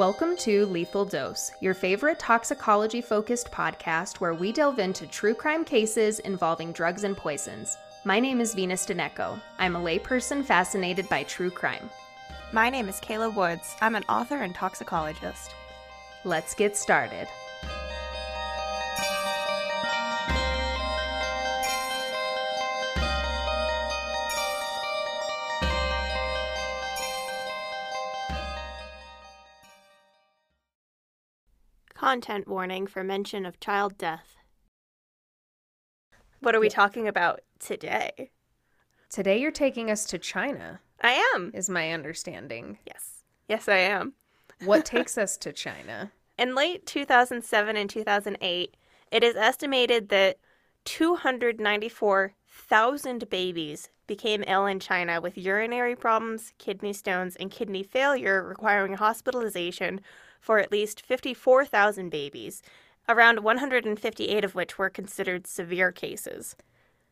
Welcome to Lethal Dose, your favorite toxicology-focused podcast where we delve into true crime cases involving drugs and poisons. My name is Venus Deneco. I'm a layperson fascinated by true crime. My name is Kayla Woods. I'm an author and toxicologist. Let's get started. Content warning for mention of child death. What are we talking about today? Today you're taking us to China. I am. Is my understanding. Yes. Yes, I am. What takes us to China? In late 2007 and 2008, it is estimated that 294,000 babies became ill in China with urinary problems, kidney stones, and kidney failure requiring hospitalization for at least 54,000 babies, around 158 of which were considered severe cases.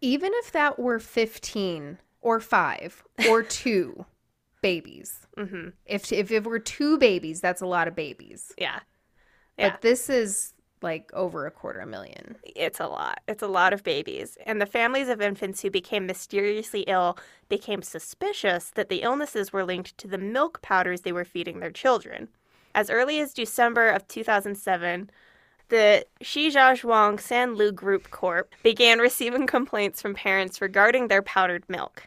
Even if that were 15 or 5 or 2 babies, mm-hmm. if it were 2 babies, that's a lot of babies. Yeah. But this is like over 250,000. It's a lot. It's a lot of babies. And the families of infants who became mysteriously ill became suspicious that the illnesses were linked to the milk powders they were feeding their children. As early as December of 2007, the Shijiazhuang Sanlu Group Corp. began receiving complaints from parents regarding their powdered milk.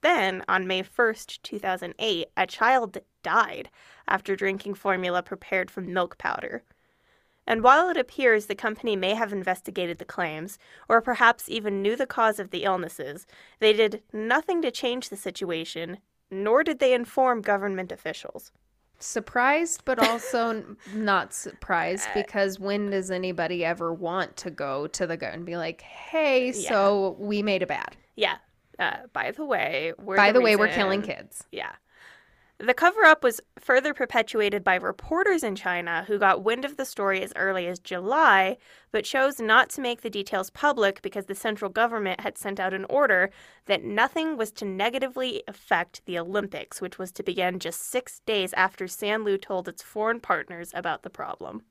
Then, on May 1st, 2008, a child died after drinking formula prepared from milk powder. And while it appears the company may have investigated the claims, or perhaps even knew the cause of the illnesses, they did nothing to change the situation, nor did they inform government officials. Surprised, but also not surprised, because when does anybody ever want to go to the government and be like, hey, so we made a bad. Yeah. By the way, we're killing kids. Yeah. The cover-up was further perpetuated by reporters in China who got wind of the story as early as July, but chose not to make the details public because the central government had sent out an order that nothing was to negatively affect the Olympics, which was to begin just 6 days after Sanlu told its foreign partners about the problem.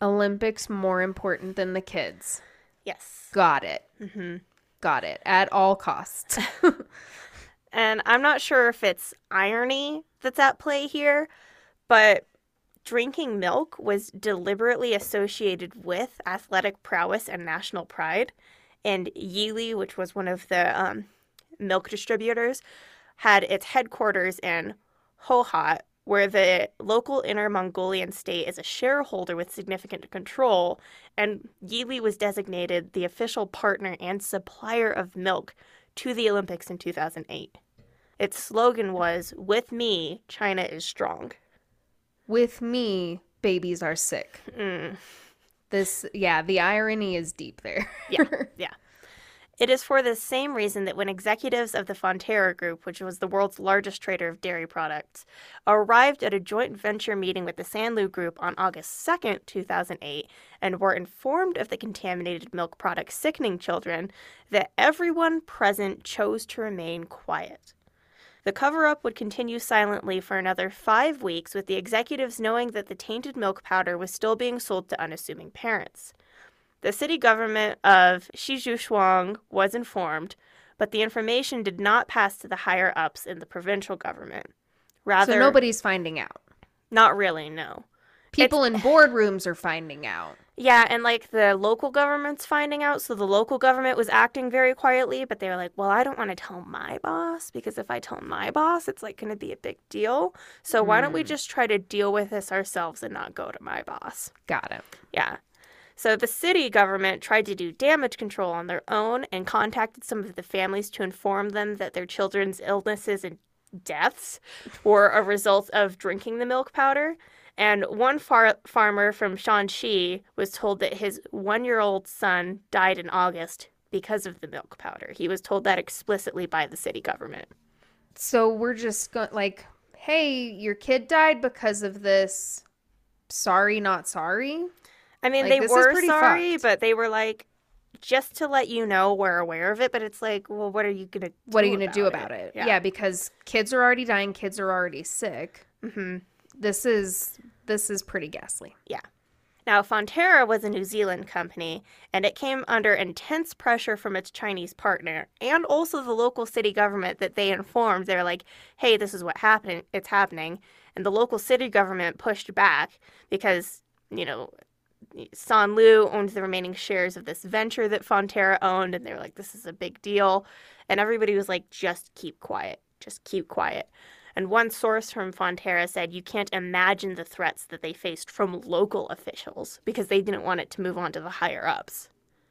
Olympics more important than the kids. Yes. Got it. Mm-hmm. Got it. At all costs. And I'm not sure if it's irony that's at play here, but drinking milk was deliberately associated with athletic prowess and national pride. And Yili, which was one of the milk distributors, had its headquarters in Hohhot, where the local Inner Mongolian state is a shareholder with significant control. And Yili was designated the official partner and supplier of milk to the Olympics in 2008. Its slogan was, "With me, China is strong. With me, babies are sick." Mm. The irony is deep there. Yeah. It is for the same reason that when executives of the Fonterra Group, which was the world's largest trader of dairy products, arrived at a joint venture meeting with the Sanlu Group on August 2nd, 2008, and were informed of the contaminated milk product sickening children, that everyone present chose to remain quiet. The cover-up would continue silently for another 5 weeks, with the executives knowing that the tainted milk powder was still being sold to unassuming parents. The city government of Shijiazhuang was informed, but the information did not pass to the higher-ups in the provincial government. So nobody's finding out? Not really, no. People in boardrooms are finding out. Yeah, and like the local government's finding out. So the local government was acting very quietly, but they were like, well, I don't want to tell my boss because if I tell my boss, it's like going to be a big deal. So why don't we just try to deal with this ourselves and not go to my boss? Got it. Yeah. So the city government tried to do damage control on their own and contacted some of the families to inform them that their children's illnesses and deaths were a result of drinking the milk powder. And one farmer from Shanxi was told that his 1-year-old son died in August because of the milk powder. He was told that explicitly by the city government. So we're just hey, your kid died because of this. Sorry, not sorry. I mean, they were sorry, but they were like, just to let you know, we're aware of it. But it's like, well, what are you going to do about it? Yeah, because kids are already dying. Kids are already sick. Mm-hmm. This is this is pretty ghastly. Yeah. Now, Fonterra was a New Zealand company, and it came under intense pressure from its Chinese partner and also the local city government that they informed. They were like, hey, this is what happened. It's happening. And the local city government pushed back because, you know, Sanlu owned the remaining shares of this venture that Fonterra owned, and they were like, this is a big deal. And everybody was like, just keep quiet. Just keep quiet. And one source from Fonterra said you can't imagine the threats that they faced from local officials because they didn't want it to move on to the higher-ups.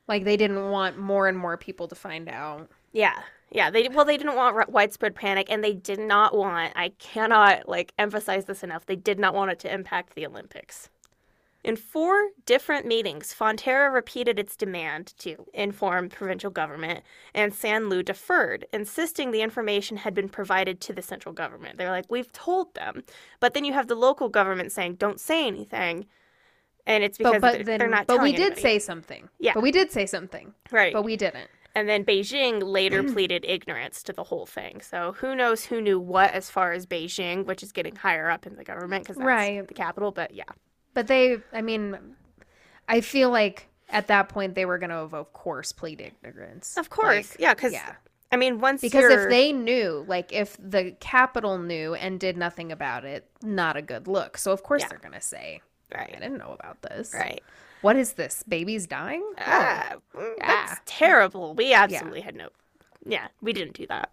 Like, they didn't want more and more people to find out. Yeah. Yeah. They didn't want widespread panic, and they did not want, I cannot, like, emphasize this enough, they did not want it to impact the Olympics. In 4 different meetings, Fonterra repeated its demand to inform provincial government, and Sanlu deferred, insisting the information had been provided to the central government. They're like, we've told them. But then you have the local government saying, don't say anything. And it's because they're not telling anybody. But we did say something. Yeah. But we did say something. Right. But we didn't. And then Beijing later pleaded ignorance to the whole thing. So who knows who knew what as far as Beijing, which is getting higher up in the government because that's the capital. But yeah. But they, I mean, I feel like at that point they were going to, of course, plead ignorance. Of course. Like, yeah. Because, I mean, if they knew, like, if the capital knew and did nothing about it, not a good look. So, of course, they're going to say, I didn't know about this. Right. What is this? Babies dying? That's terrible. We absolutely had no. Yeah. We didn't do that.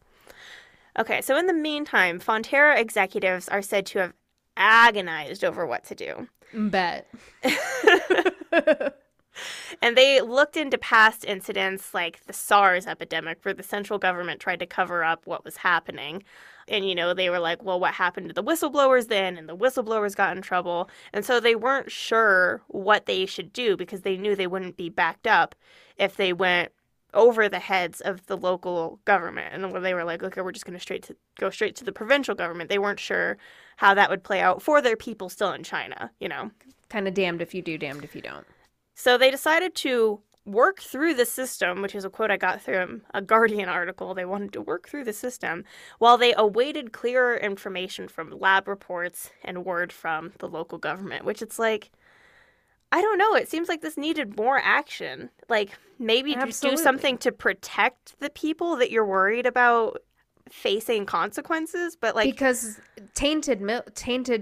Okay. So, in the meantime, Fonterra executives are said to have agonized over what to do. Bet. And they looked into past incidents like the SARS epidemic where the central government tried to cover up what was happening. And, you know, they were like, well, what happened to the whistleblowers then? And the whistleblowers got in trouble. And so they weren't sure what they should do because they knew they wouldn't be backed up if they went over the heads of the local government. And they were like, okay, we're just going to go straight to the provincial government. They weren't sure how that would play out for their people still in China, you know. Kind of damned if you do, damned if you don't. So they decided to work through the system, which is a quote I got through a Guardian article. They wanted to work through the system while they awaited clearer information from lab reports and word from the local government, which it's like, I don't know. It seems like this needed more action. Like, maybe do something to protect the people that you're worried about facing consequences, but like, because tainted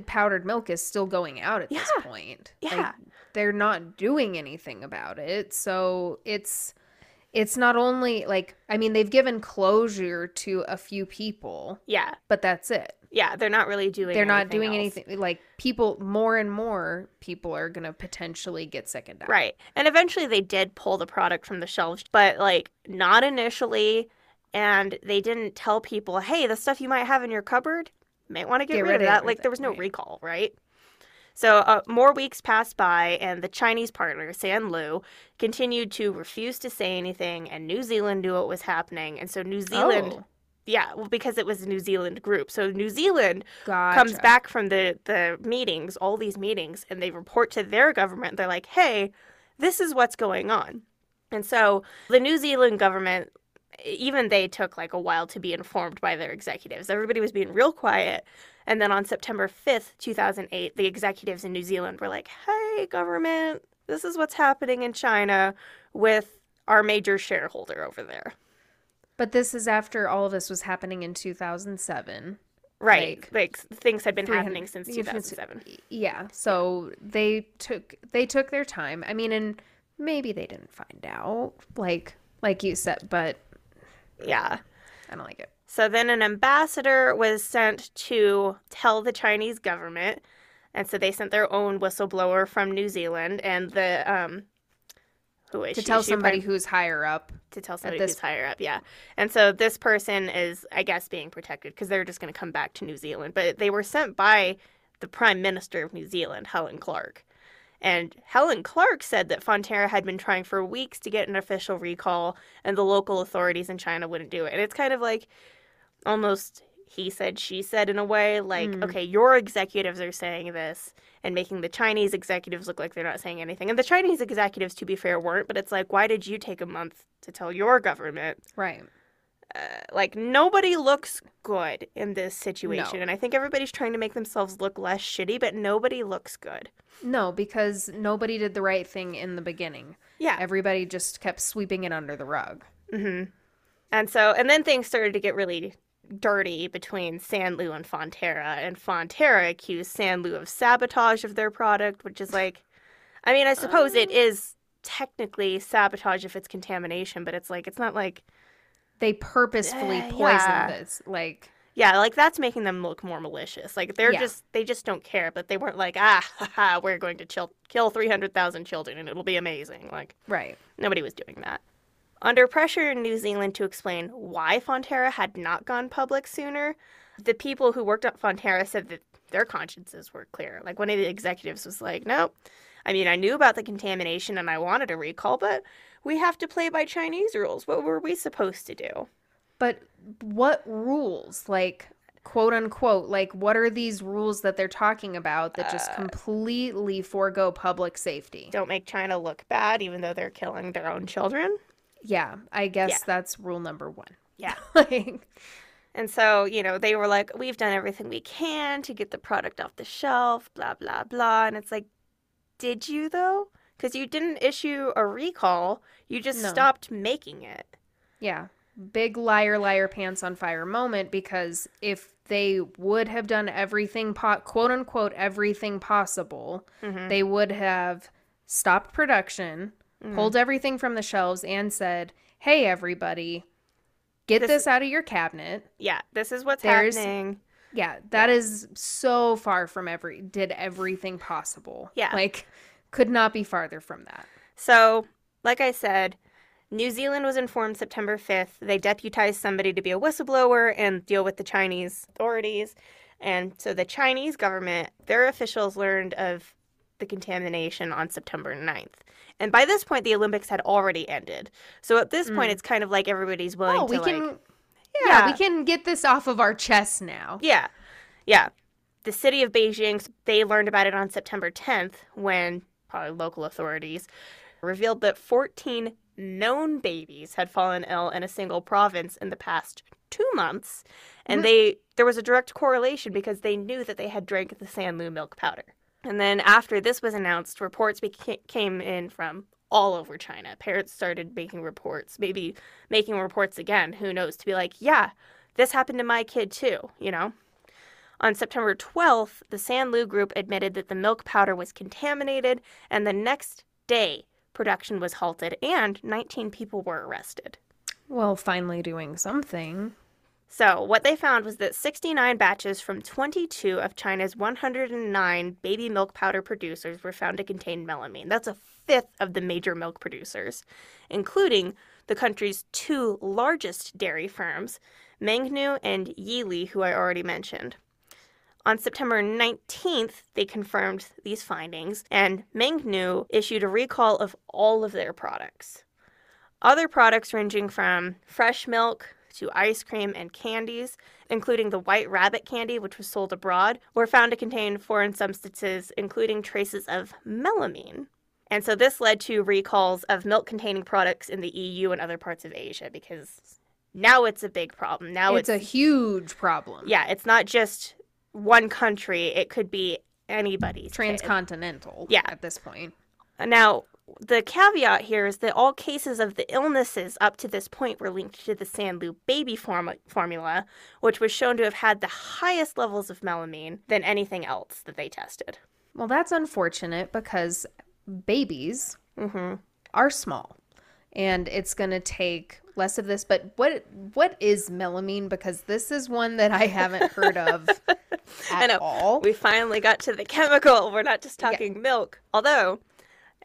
powdered milk is still going out at this point. Yeah. Like, they're not doing anything about it. So it's not only like, I mean, they've given closure to a few people. Yeah. But that's it. Yeah, they're not really doing anything. They're not doing anything. Like, people, more and more people are going to potentially get sick and die. Right. And eventually they did pull the product from the shelves, but, like, not initially. And they didn't tell people, hey, the stuff you might have in your cupboard, you might want to get rid of that. Like, there was no recall, right? So more weeks passed by, and the Chinese partner, Sanlu, continued to refuse to say anything, and New Zealand knew what was happening. And so New Zealand... Oh. Yeah, well, because it was a New Zealand group. So New Zealand comes back from the meetings, all these meetings, and they report to their government. They're like, hey, this is what's going on. And so the New Zealand government, even they took like a while to be informed by their executives. Everybody was being real quiet. And then on September 5th, 2008, the executives in New Zealand were like, hey, government, this is what's happening in China with our major shareholder over there. But this is after all of this was happening in 2007. Right. Like things had been happening since 2007. Yeah. So they took their time. I mean, and maybe they didn't find out, like you said, but yeah. I don't like it. So then an ambassador was sent to tell the Chinese government, and so they sent their own whistleblower from New Zealand, and the To tell somebody who's higher up, yeah. And so this person is, I guess, being protected because they're just going to come back to New Zealand. But they were sent by the Prime Minister of New Zealand, Helen Clark. And Helen Clark said that Fonterra had been trying for weeks to get an official recall, and the local authorities in China wouldn't do it. And it's kind of like almost he said, she said in a way. Like, okay, your executives are saying this and making the Chinese executives look like they're not saying anything. And the Chinese executives, to be fair, weren't. But it's like, why did you take a month to tell your government? Right. like, nobody looks good in this situation. No. And I think everybody's trying to make themselves look less shitty, but nobody looks good. No, because nobody did the right thing in the beginning. Yeah. Everybody just kept sweeping it under the rug. Mm-hmm. And then things started to get really dirty between Sanlu and Fonterra. And Fonterra accused Sanlu of sabotage of their product, which is like, I mean, I suppose it is technically sabotage if it's contamination, but it's like, it's not like they purposefully poisoned this. Like, yeah, like that's making them look more malicious. Like they're just don't care, but they weren't like, we're going to kill 300,000 children and it'll be amazing. Like, right. Nobody was doing that. Under pressure in New Zealand to explain why Fonterra had not gone public sooner, the people who worked at Fonterra said that their consciences were clear. Like, one of the executives was like, nope. I mean, I knew about the contamination and I wanted a recall, but we have to play by Chinese rules. What were we supposed to do? But what rules? Like, quote unquote, like, what are these rules that they're talking about that just completely forego public safety? Don't make China look bad, even though they're killing their own children. Yeah, I guess that's rule number one. Yeah. And so, you know, they were like, we've done everything we can to get the product off the shelf, blah, blah, blah. And it's like, did you, though? Because you didn't issue a recall. You just stopped making it. Yeah. Big liar, liar, pants on fire moment, because if they would have done everything, quote-unquote, everything possible, they would have stopped production, pulled everything from the shelves, and said, hey, everybody, get this out of your cabinet. Yeah, this is what's happening. Yeah, that is so far from did everything possible. Yeah. Like, could not be farther from that. So, like I said, New Zealand was informed September 5th. They deputized somebody to be a whistleblower and deal with the Chinese authorities. And so the Chinese government, their officials learned of the contamination on September 9th. And by this point, the Olympics had already ended. So at this point, it's kind of like everybody's willing to, yeah, we can get this off of our chest now. Yeah. Yeah. The city of Beijing, they learned about it on September 10th when probably local authorities revealed that 14 known babies had fallen ill in a single province in the past 2 months. And there was a direct correlation because they knew that they had drank the Sanlu milk powder. And then after this was announced, reports came in from all over China. Parents started making reports, maybe making reports again, who knows, to be like, yeah, this happened to my kid too, you know? On September 12th, the Sanlu Group admitted that the milk powder was contaminated, and the next day, production was halted, and 19 people were arrested. Well, finally doing something. So, what they found was that 69 batches from 22 of China's 109 baby milk powder producers were found to contain melamine. That's a fifth of the major milk producers, including the country's two largest dairy firms, Mengniu and Yili, who I already mentioned. On September 19th, they confirmed these findings, and Mengniu issued a recall of all of their products. Other products ranging from fresh milk to ice cream and candies, including the White Rabbit candy, which was sold abroad, were found to contain foreign substances, including traces of melamine. And so this led to recalls of milk-containing products in the EU and other parts of Asia, because now it's a big problem. Now it's a huge problem. Yeah, it's not just one country. It could be anybody's transcontinental at this point. Now, the caveat here is that all cases of the illnesses up to this point were linked to the Sanlu baby formula, which was shown to have had the highest levels of melamine than anything else that they tested. Well, that's unfortunate because babies are small, and it's going to take less of this. But what is melamine? Because this is one that I haven't heard of at all. We finally got to the chemical. We're not just talking milk, although...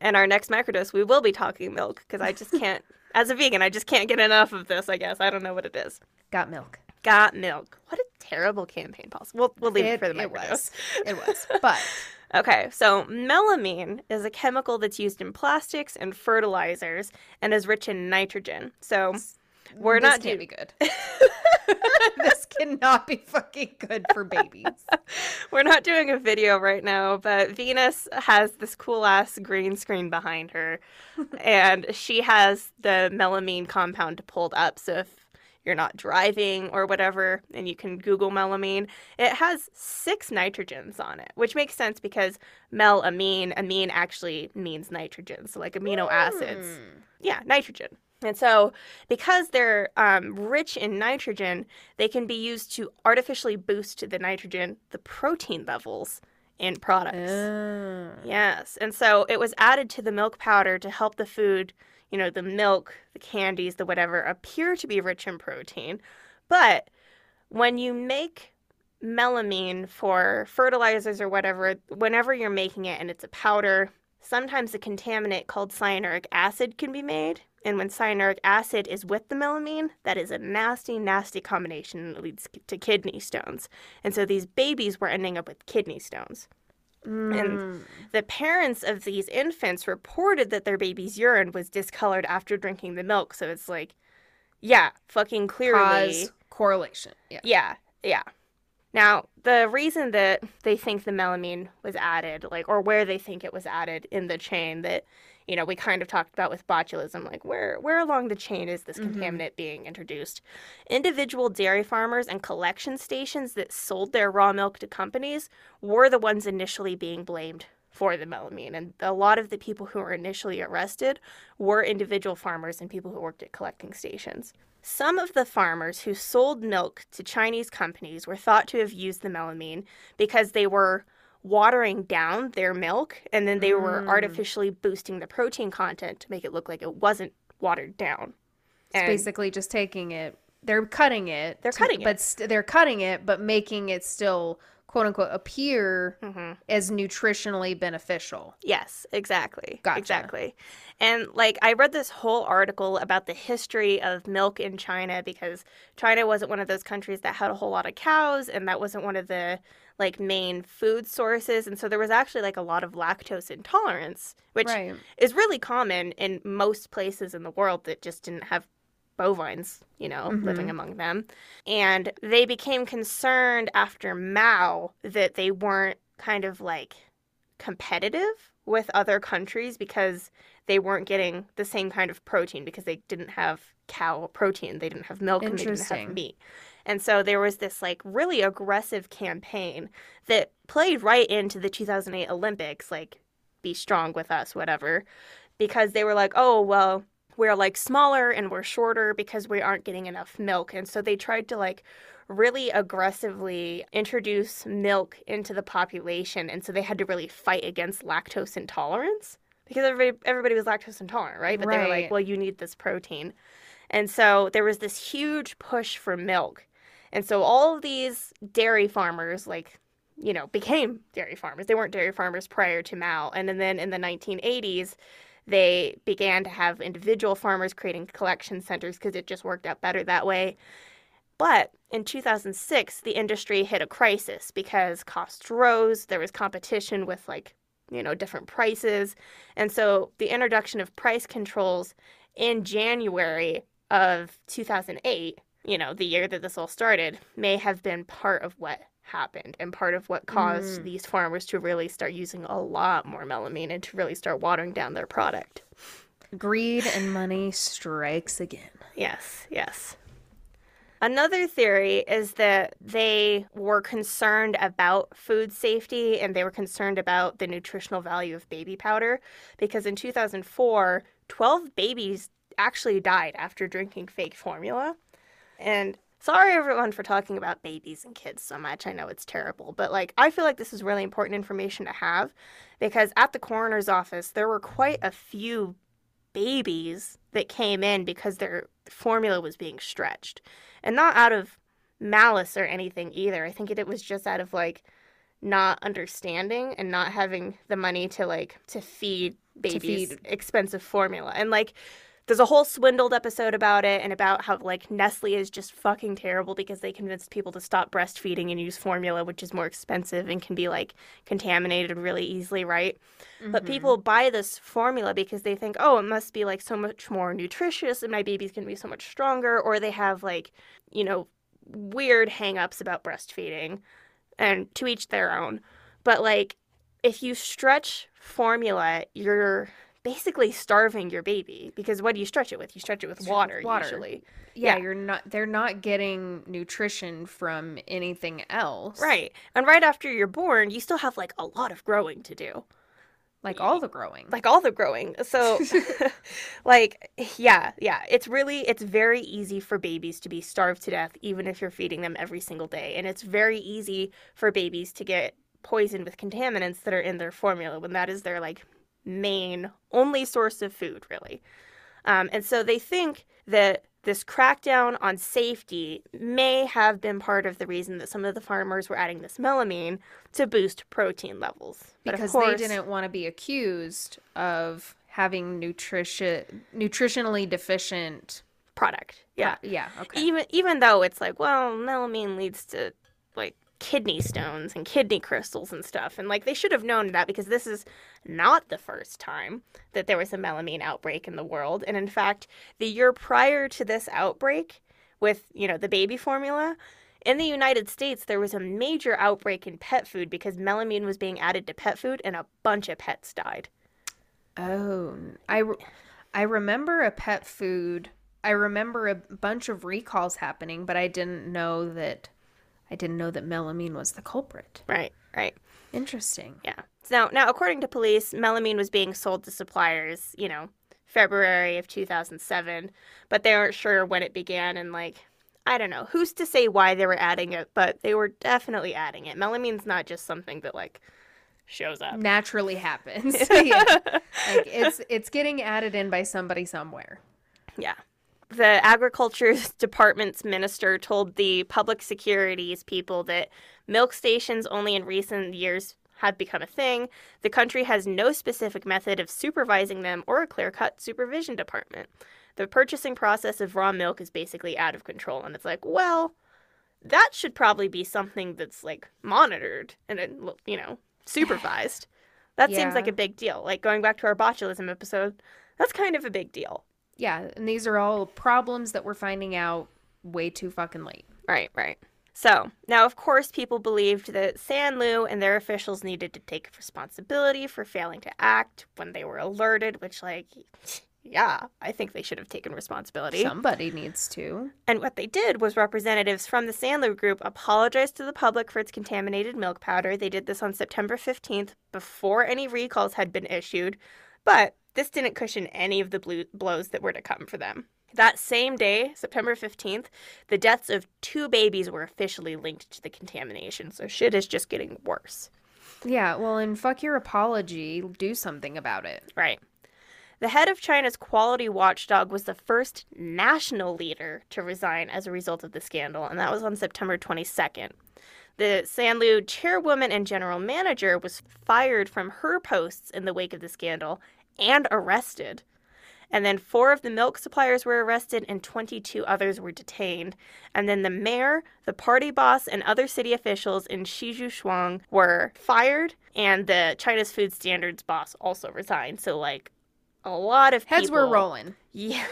And our next microdose, we will be talking milk, because I just can't, as a vegan, I just can't get enough of this, I guess. I don't know what it is. Got milk. Got milk. What a terrible campaign policy. We'll leave it for the microdose. It was. But. Okay, so melamine is a chemical that's used in plastics and fertilizers and is rich in nitrogen. So this can't be good. This cannot be fucking good for babies. We're not doing a video right now, but Venus has this cool-ass green screen behind her, and she has the melamine compound pulled up. So if you're not driving or whatever, and you can Google melamine. It has 6 nitrogens on it, which makes sense because melamine, amine actually means nitrogen. So like amino acids. Yeah, nitrogen. And so because they're rich in nitrogen, they can be used to artificially boost the nitrogen, the protein levels in products. Yes. And so it was added to the milk powder to help the food, you know, the milk, the candies, the whatever, appear to be rich in protein. But when you make melamine for fertilizers or whatever, whenever you're making it and it's a powder, sometimes a contaminant called cyanuric acid can be made. And when cyanuric acid is with the melamine, that is a nasty, nasty combination that leads to kidney stones. And so these babies were ending up with kidney stones. And the parents of these infants reported that their baby's urine was discolored after drinking the milk. So it's like, yeah, fucking clearly. Cause correlation. Yeah. Now, the reason that they think the melamine was added, like, or where they think it was added in the chain that, you know, we kind of talked about with botulism, like where along the chain is this contaminant being introduced? Individual dairy farmers and collection stations that sold their raw milk to companies were the ones initially being blamed for the melamine. And a lot of the people who were initially arrested were individual farmers and people who worked at collecting stations. Some of the farmers who sold milk to Chinese companies were thought to have used the melamine because they were watering down their milk, and then they were artificially boosting the protein content to make it look like it wasn't watered down. It's basically just taking it. They're cutting it, but making it still, quote unquote, appear as nutritionally beneficial. Yes, exactly. Gotcha. Exactly. And like I read this whole article about the history of milk in China because China wasn't one of those countries that had a whole lot of cows, and that wasn't one of the like main food sources. And so there was actually like a lot of lactose intolerance, which is really common in most places in the world that just didn't have bovines, you know, living among them. And they became concerned after Mao that they weren't kind of like competitive with other countries because they weren't getting the same kind of protein because they didn't have cow protein. They didn't have milk and they didn't have meat. And so there was this like really aggressive campaign that played right into the 2008 Olympics, like be strong with us, whatever, because they were like, oh, well, we're like smaller and we're shorter because we aren't getting enough milk. And so they tried to like really aggressively introduce milk into the population. And so they had to really fight against lactose intolerance because everybody was lactose intolerant, right? But they were like, well, you need this protein. And so there was this huge push for milk. And so all of these dairy farmers, like, you know, became dairy farmers. They weren't dairy farmers prior to Mao. And then in the 1980s, they began to have individual farmers creating collection centers because it just worked out better that way. But in 2006, the industry hit a crisis because costs rose. There was competition with, like, you know, different prices. And so the introduction of price controls in January of 2008, you know, the year that this all started, may have been part of what happened and part of what caused these farmers to really start using a lot more melamine and to really start watering down their product. Greed and money strikes again. Yes, yes. Another theory is that they were concerned about food safety and they were concerned about the nutritional value of baby powder because in 2004, 12 babies actually died after drinking fake formula. And sorry, everyone, for talking about babies and kids so much. I know it's terrible. But, like, I feel like this is really important information to have because at the coroner's office, there were quite a few babies that came in because their formula was being stretched. And not out of malice or anything either. I think it was just out of, like, not understanding and not having the money to, like, to feed babies expensive formula. And, like, there's a whole Swindled episode about it and about how, like, Nestle is just fucking terrible because they convinced people to stop breastfeeding and use formula, which is more expensive and can be, like, contaminated really easily, right? But people buy this formula because they think, oh, it must be, like, so much more nutritious and my baby's going to be so much stronger. Or they have, like, you know, weird hang-ups about breastfeeding, and to each their own. But, like, if you stretch formula, you're basically starving your baby, because what do you stretch it with? You stretch it with water usually. Yeah, they're not getting nutrition from anything else. Right. And right after you're born, you still have like a lot of growing to do. Like all the growing. So it's very easy for babies to be starved to death, even if you're feeding them every single day. And it's very easy for babies to get poisoned with contaminants that are in their formula when that is their like main only source of food, really. And so they think that this crackdown on safety may have been part of the reason that some of the farmers were adding this melamine to boost protein levels. Because they didn't want to be accused of having nutritionally deficient product. Yeah. Yeah. Okay. Even though it's like, well, melamine leads to like kidney stones and kidney crystals and stuff. And like they should have known that, because this is not the first time that there was a melamine outbreak in the world. And in fact, the year prior to this outbreak with, the baby formula, in the United States, there was a major outbreak in pet food because melamine was being added to pet food and a bunch of pets died. Oh, I remember a pet food. I remember a bunch of recalls happening, but I didn't know that melamine was the culprit. Right. Interesting. Yeah. So now, according to police, melamine was being sold to suppliers, February of 2007, but they aren't sure when it began, and I don't know. Who's to say why they were adding it, but they were definitely adding it. Melamine's not just something that, shows up. Naturally happens. Yeah. It's getting added in by somebody somewhere. Yeah. The Agriculture Department's minister told the public securities people that milk stations only in recent years have become a thing. The country has no specific method of supervising them or a clear-cut supervision department. The purchasing process of raw milk is basically out of control. And it's that should probably be something that's, monitored and, supervised. That seems like a big deal. Going back to our botulism episode, that's kind of a big deal. Yeah, and these are all problems that we're finding out way too fucking late. Right. So, now, of course, people believed that Sanlu and their officials needed to take responsibility for failing to act when they were alerted, which, yeah, I think they should have taken responsibility. Somebody needs to. And what they did was representatives from the Sanlu Group apologized to the public for its contaminated milk powder. They did this on September 15th, before any recalls had been issued, but this didn't cushion any of the blows that were to come for them. That same day, September 15th, the deaths of 2 babies were officially linked to the contamination. So shit is just getting worse. Yeah, well, and fuck your apology. Do something about it. Right. The head of China's quality watchdog was the first national leader to resign as a result of the scandal, and that was on September 22nd. The Sanlu chairwoman and general manager was fired from her posts in the wake of the scandal and arrested. And then 4 of the milk suppliers were arrested and 22 others were detained. And then the mayor, the party boss, and other city officials in Shijiazhuang were fired, and the China's food standards boss also resigned. So a lot of heads were rolling. Yeah.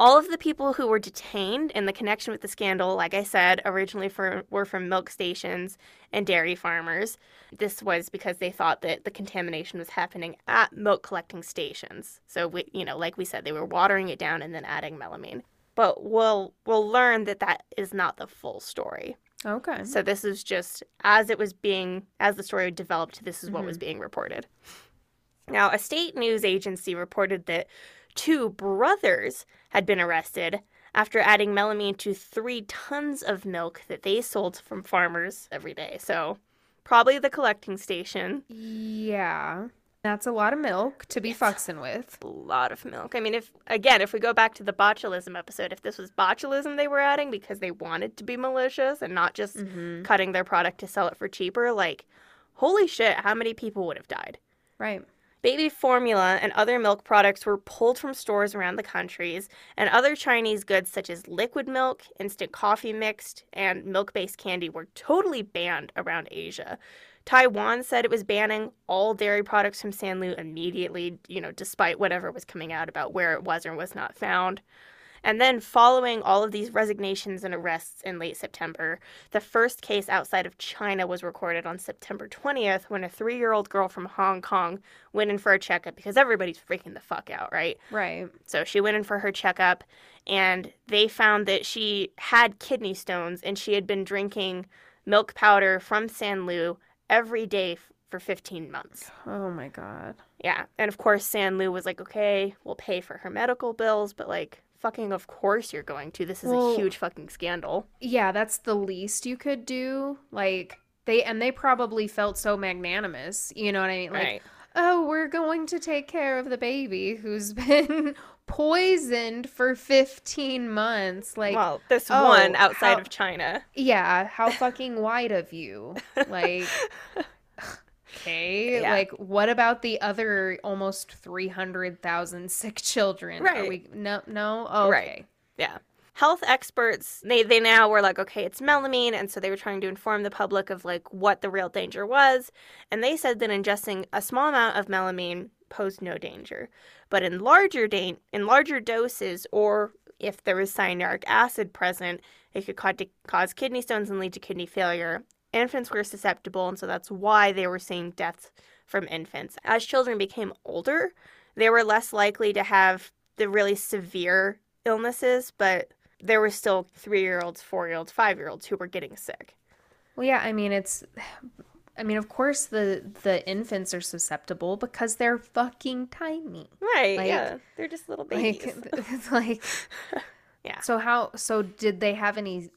All of the people who were detained in the connection with the scandal, like I said, originally were from milk stations and dairy farmers. This was because they thought that the contamination was happening at milk collecting stations. So, we said, they were watering it down and then adding melamine. But we'll learn that is not the full story. Okay. So this is just, as the story developed, this is what was being reported. Now, a state news agency reported that 2 brothers had been arrested after adding melamine to 3 tons of milk that they sold from farmers every day. So probably the collecting station. Yeah. That's a lot of milk to be fucking with. A lot of milk. I mean, if we go back to the botulism episode, if this was botulism they were adding because they wanted to be malicious and not just cutting their product to sell it for cheaper, holy shit, how many people would have died? Right. Baby formula and other milk products were pulled from stores around the countries, and other Chinese goods such as liquid milk, instant coffee mixed, and milk-based candy were totally banned around Asia. Taiwan said it was banning all dairy products from Sanlu immediately, despite whatever was coming out about where it was or was not found. And then following all of these resignations and arrests in late September, the first case outside of China was recorded on September 20th when a 3-year-old girl from Hong Kong went in for a checkup because everybody's freaking the fuck out, right? Right. So she went in for her checkup and they found that she had kidney stones and she had been drinking milk powder from Sanlu every day for 15 months. Oh, my God. Yeah. And, of course, Sanlu was like, okay, we'll pay for her medical bills, but, like, fucking of course you're going to. This is a huge fucking scandal. Yeah, that's the least you could do. Like, they probably felt so magnanimous, you know what I mean? Like, right. Oh, we're going to take care of the baby who's been poisoned for 15 months. Like, well, this one outside of China. Yeah, how fucking wide of you. Like... Okay, yeah. Like, what about the other almost 300,000 sick children? Right. Are we, no? Oh, right. Okay. Yeah. Health experts, they now were like, okay, it's melamine. And so they were trying to inform the public of, like, what the real danger was. And they said that ingesting a small amount of melamine posed no danger. But in larger doses, or if there was cyanuric acid present, it could cause kidney stones and lead to kidney failure. Infants were susceptible, and so that's why they were seeing deaths from infants. As children became older, they were less likely to have the really severe illnesses, but there were still 3-year-olds, 4-year-olds, 5-year-olds who were getting sick. Well, yeah, I mean, of course the infants are susceptible because they're fucking tiny. Right, like, yeah. They're just little babies. Yeah. So did they have any,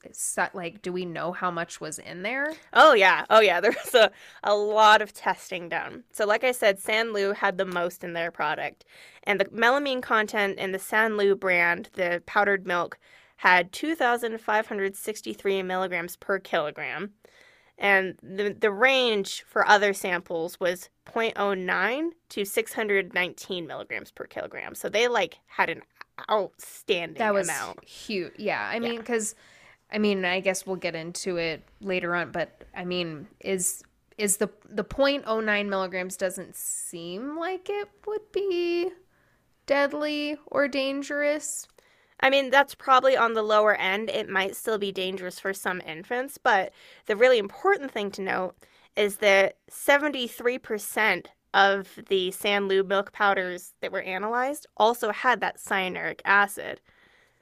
like, do we know how much was in there? Oh, yeah. There was a lot of testing done. So like I said, Sanlu had the most in their product. And the melamine content in the Sanlu brand, the powdered milk, had 2,563 milligrams per kilogram. And the range for other samples was 0.09 to 619 milligrams per kilogram. So they, like, had an outstanding that was amount. Huge. Yeah, I mean, because, I mean, I guess we'll get into it later on, but, I mean, is the 0.09 milligrams doesn't seem like it would be deadly or dangerous. I mean, that's probably on the lower end. It might still be dangerous for some infants, but the really important thing to note is that 73% of the Sanlu milk powders that were analyzed also had that cyanuric acid.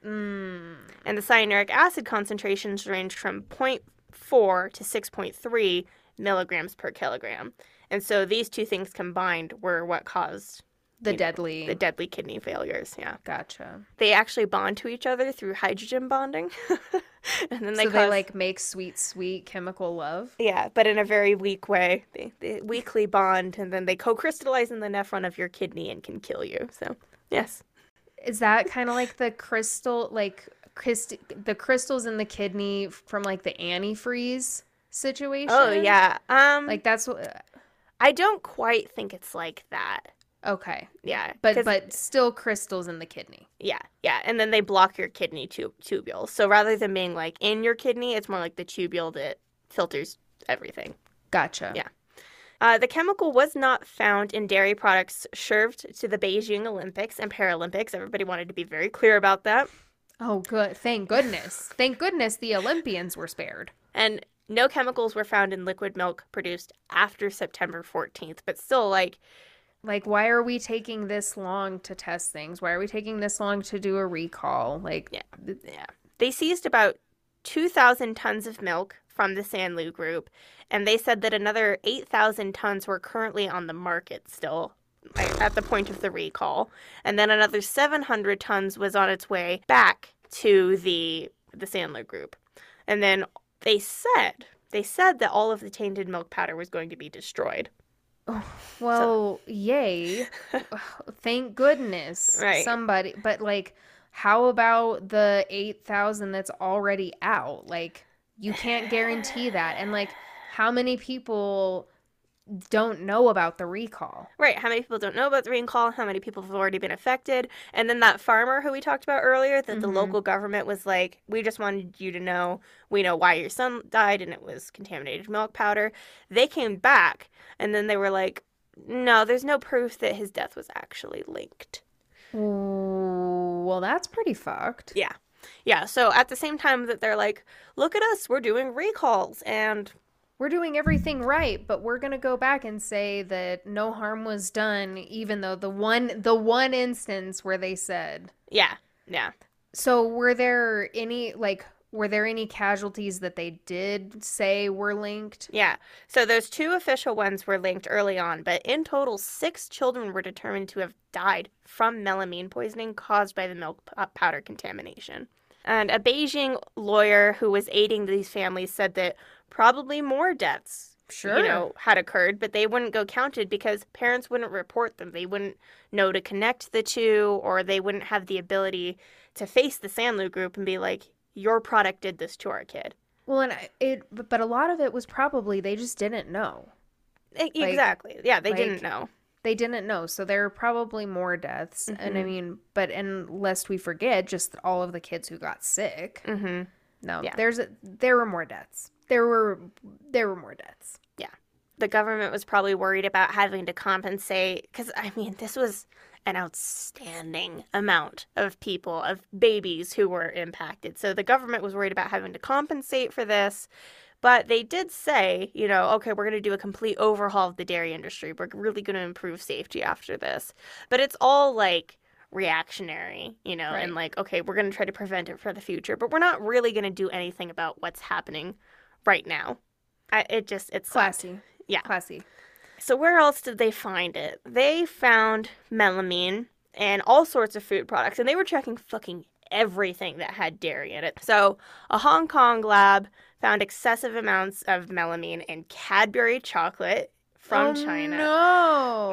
Mm. And the cyanuric acid concentrations ranged from 0.4 to 6.3 milligrams per kilogram. And so these two things combined were what caused the deadly kidney failures, yeah. Gotcha. They actually bond to each other through hydrogen bonding. And then they like, make sweet, sweet chemical love? Yeah, but in a very weak way. They weakly bond, and then they co-crystallize in the nephron of your kidney and can kill you. So, yes. Is that kind of like the crystal, like, the crystals in the kidney from, like, the antifreeze situation? Oh, yeah. Like, that's what... I don't quite think it's like that. Okay. Yeah. But still crystals in the kidney. Yeah. Yeah. And then they block your kidney tubule. So rather than being like in your kidney, it's more like the tubule that filters everything. Gotcha. Yeah. The chemical was not found in dairy products served to the Beijing Olympics and Paralympics. Everybody wanted to be very clear about that. Oh, good. Thank goodness. Thank goodness the Olympians were spared. And no chemicals were found in liquid milk produced after September 14th. But still, like... Like, why are we taking this long to test things? Why are we taking this long to do a recall? Like, yeah. They seized about 2,000 tons of milk from the Sanlu Group, and they said that another 8,000 tons were currently on the market still, like, at the point of the recall. And then another 700 tons was on its way back to the Sanlu Group. And then they said that all of the tainted milk powder was going to be destroyed. Well, yay. Thank goodness. Right. Somebody. But, like, how about the 8,000 that's already out? Like, you can't guarantee that. And, like, how many people don't know about the recall? Right. How many people don't know about the recall? How many people have already been affected? And then that farmer who we talked about earlier, that the local government was like, we just wanted you to know, we know why your son died and it was contaminated milk powder. They came back and then they were like, no, there's no proof that his death was actually linked. well, that's pretty fucked. Yeah. Yeah, so at the same time that they're like, look at us, we're doing recalls, and... we're doing everything right, but we're going to go back and say that no harm was done, even though the one instance where they said... Yeah, yeah. So were there any casualties that they did say were linked? Yeah, so those two official ones were linked early on, but in total, 6 children were determined to have died from melamine poisoning caused by the milk powder contamination. And a Beijing lawyer who was aiding these families said that probably more deaths, had occurred, but they wouldn't go counted because parents wouldn't report them. They wouldn't know to connect the two, or they wouldn't have the ability to face the Sanlu group and be like, your product did this to our kid. Well, but a lot of it was probably they just didn't know. Exactly. Like, yeah, they didn't know. They didn't know, so there are probably more deaths. Mm-hmm. And I mean, and lest we forget, just all of the kids who got sick. Mm-hmm. No, yeah. There were more deaths. There were more deaths. Yeah. The government was probably worried about having to compensate because, I mean, this was an outstanding amount of people, of babies who were impacted. So the government was worried about having to compensate for this. But they did say, okay, we're going to do a complete overhaul of the dairy industry. We're really going to improve safety after this. But it's all like reactionary, right. And like, okay, we're going to try to prevent it for the future. But we're not really going to do anything about what's happening right now. It's classy. Yeah. Classy. So where else did they find it? They found melamine and all sorts of food products, and they were checking fucking everything that had dairy in it. So a Hong Kong lab found excessive amounts of melamine in Cadbury chocolate from China. No.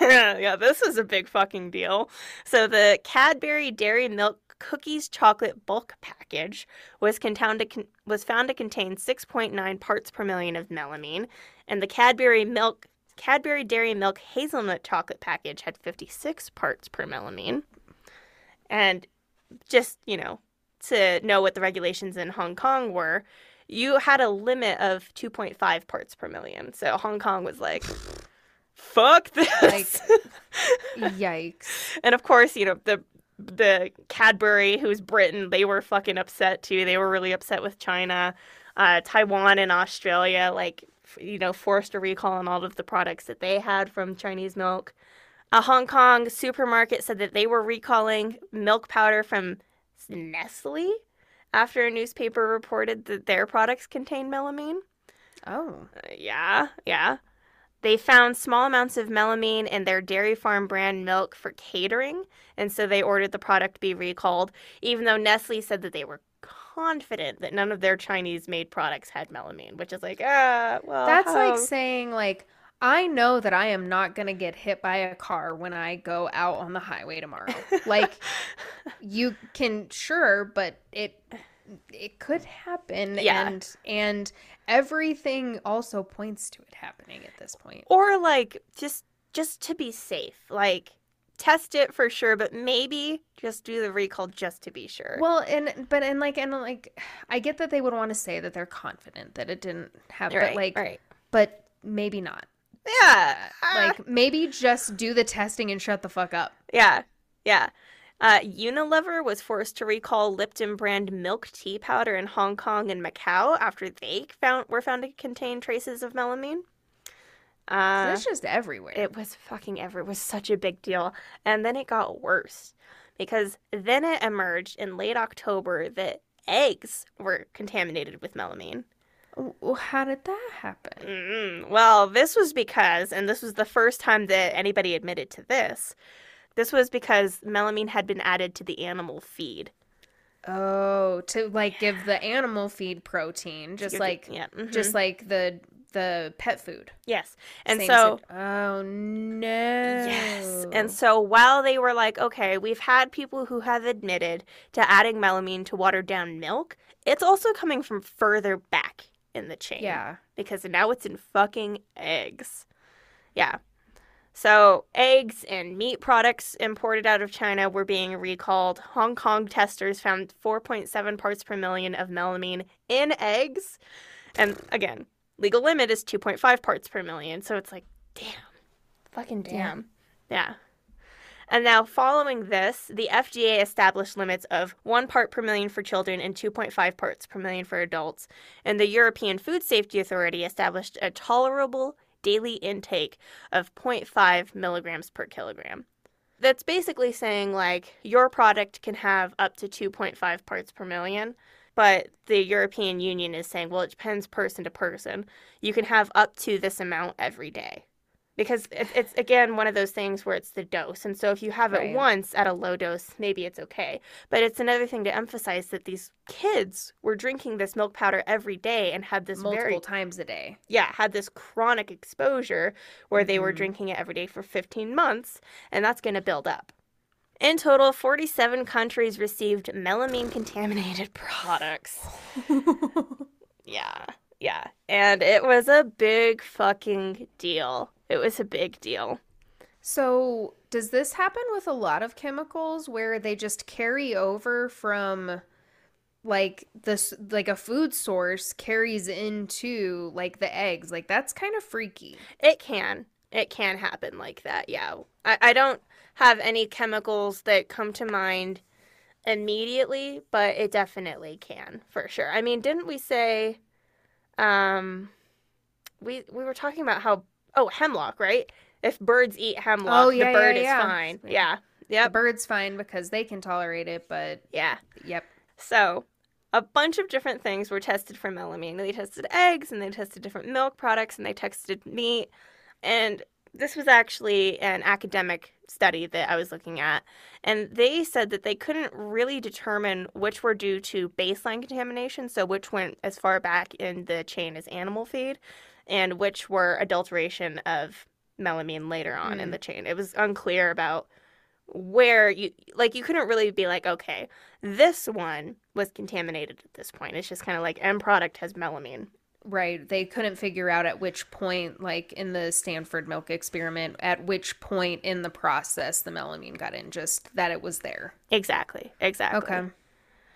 Yeah, this was a big fucking deal. So the Cadbury Dairy Milk Cookies chocolate bulk package was found to contain 6.9 parts per million of melamine, and the Cadbury Dairy Milk Hazelnut chocolate package had 56 parts per melamine. And just, to know what the regulations in Hong Kong were, you had a limit of 2.5 parts per million. So Hong Kong was like... fuck this. Yikes. And of course, the Cadbury, who's Britain, they were fucking upset too. They were really upset with China. Taiwan and Australia, forced a recall on all of the products that they had from Chinese milk. A Hong Kong supermarket said that they were recalling milk powder from Nestle after a newspaper reported that their products contained melamine. Oh. Yeah. They found small amounts of melamine in their dairy farm brand milk for catering, and so they ordered the product to be recalled, even though Nestle said that they were confident that none of their Chinese-made products had melamine, which is well... That's like saying, I know that I am not going to get hit by a car when I go out on the highway tomorrow. You can, sure, but it could happen, yeah. and everything also points to it happening at this point. Or just to be safe, test it for sure, but maybe just do the recall just to be sure. Well, and I get that they would want to say that they're confident that it didn't happen, right, but maybe not. Yeah, maybe just do the testing and shut the fuck up. Yeah. Unilever was forced to recall Lipton brand milk tea powder in Hong Kong and Macau after they were found to contain traces of melamine. So it's just everywhere. It was fucking everywhere. It was such a big deal. And then it got worse because then it emerged in late October that eggs were contaminated with melamine. How did that happen? Well, this was because, and this was the first time that anybody admitted to this, this was because melamine had been added to the animal feed. Oh, to give the animal feed protein, just like the pet food. Yes. And oh no. Yes. And so while they were like, okay, we've had people who have admitted to adding melamine to watered down milk, it's also coming from further back in the chain. Yeah. Because now it's in fucking eggs. Yeah. So eggs and meat products imported out of China were being recalled. Hong Kong testers found 4.7 parts per million of melamine in eggs. And again, legal limit is 2.5 parts per million. So it's damn. Fucking damn. Yeah. And now following this, the FDA established limits of 1 part per million for children and 2.5 parts per million for adults. And the European Food Safety Authority established a tolerable daily intake of 0.5 milligrams per kilogram. That's basically saying, like, your product can have up to 2.5 parts per million, but the European Union is saying, well, it depends person to person. You can have up to this amount every day. Because it's, again, one of those things where it's the dose. And so if you have it once at a low dose, maybe it's okay. But it's another thing to emphasize that these kids were drinking this milk powder every day and had this multiple times a day. Yeah, had this chronic exposure where they were drinking it every day for 15 months, and that's going to build up. In total, 47 countries received melamine-contaminated products. Yeah. And it was a big fucking deal. It was a big deal. So does this happen with a lot of chemicals where they just carry over from, like, this, like, a food source carries into, like, the eggs? Like, that's kind of freaky. It can happen like that, yeah. I don't have any chemicals that come to mind immediately, but it definitely can, for sure. I mean, didn't we say, we were talking about how, hemlock, right? If birds eat hemlock, the bird is fine. Yeah. Yep. The bird's fine because they can tolerate it, but... Yeah. Yep. So, a bunch of different things were tested for melamine. They tested eggs, and they tested different milk products, and they tested meat. And this was actually an academic study that I was looking at. And they said that they couldn't really determine which were due to baseline contamination, so which went as far back in the chain as animal feed, and which were adulteration of melamine later on in the chain. It was unclear about where you couldn't really be like, okay, this one was contaminated at this point. It's just kind of like end product has melamine. Right. They couldn't figure out at which point, like in the Stanford milk experiment, at which point in the process the melamine got in, just that it was there. Exactly. Okay.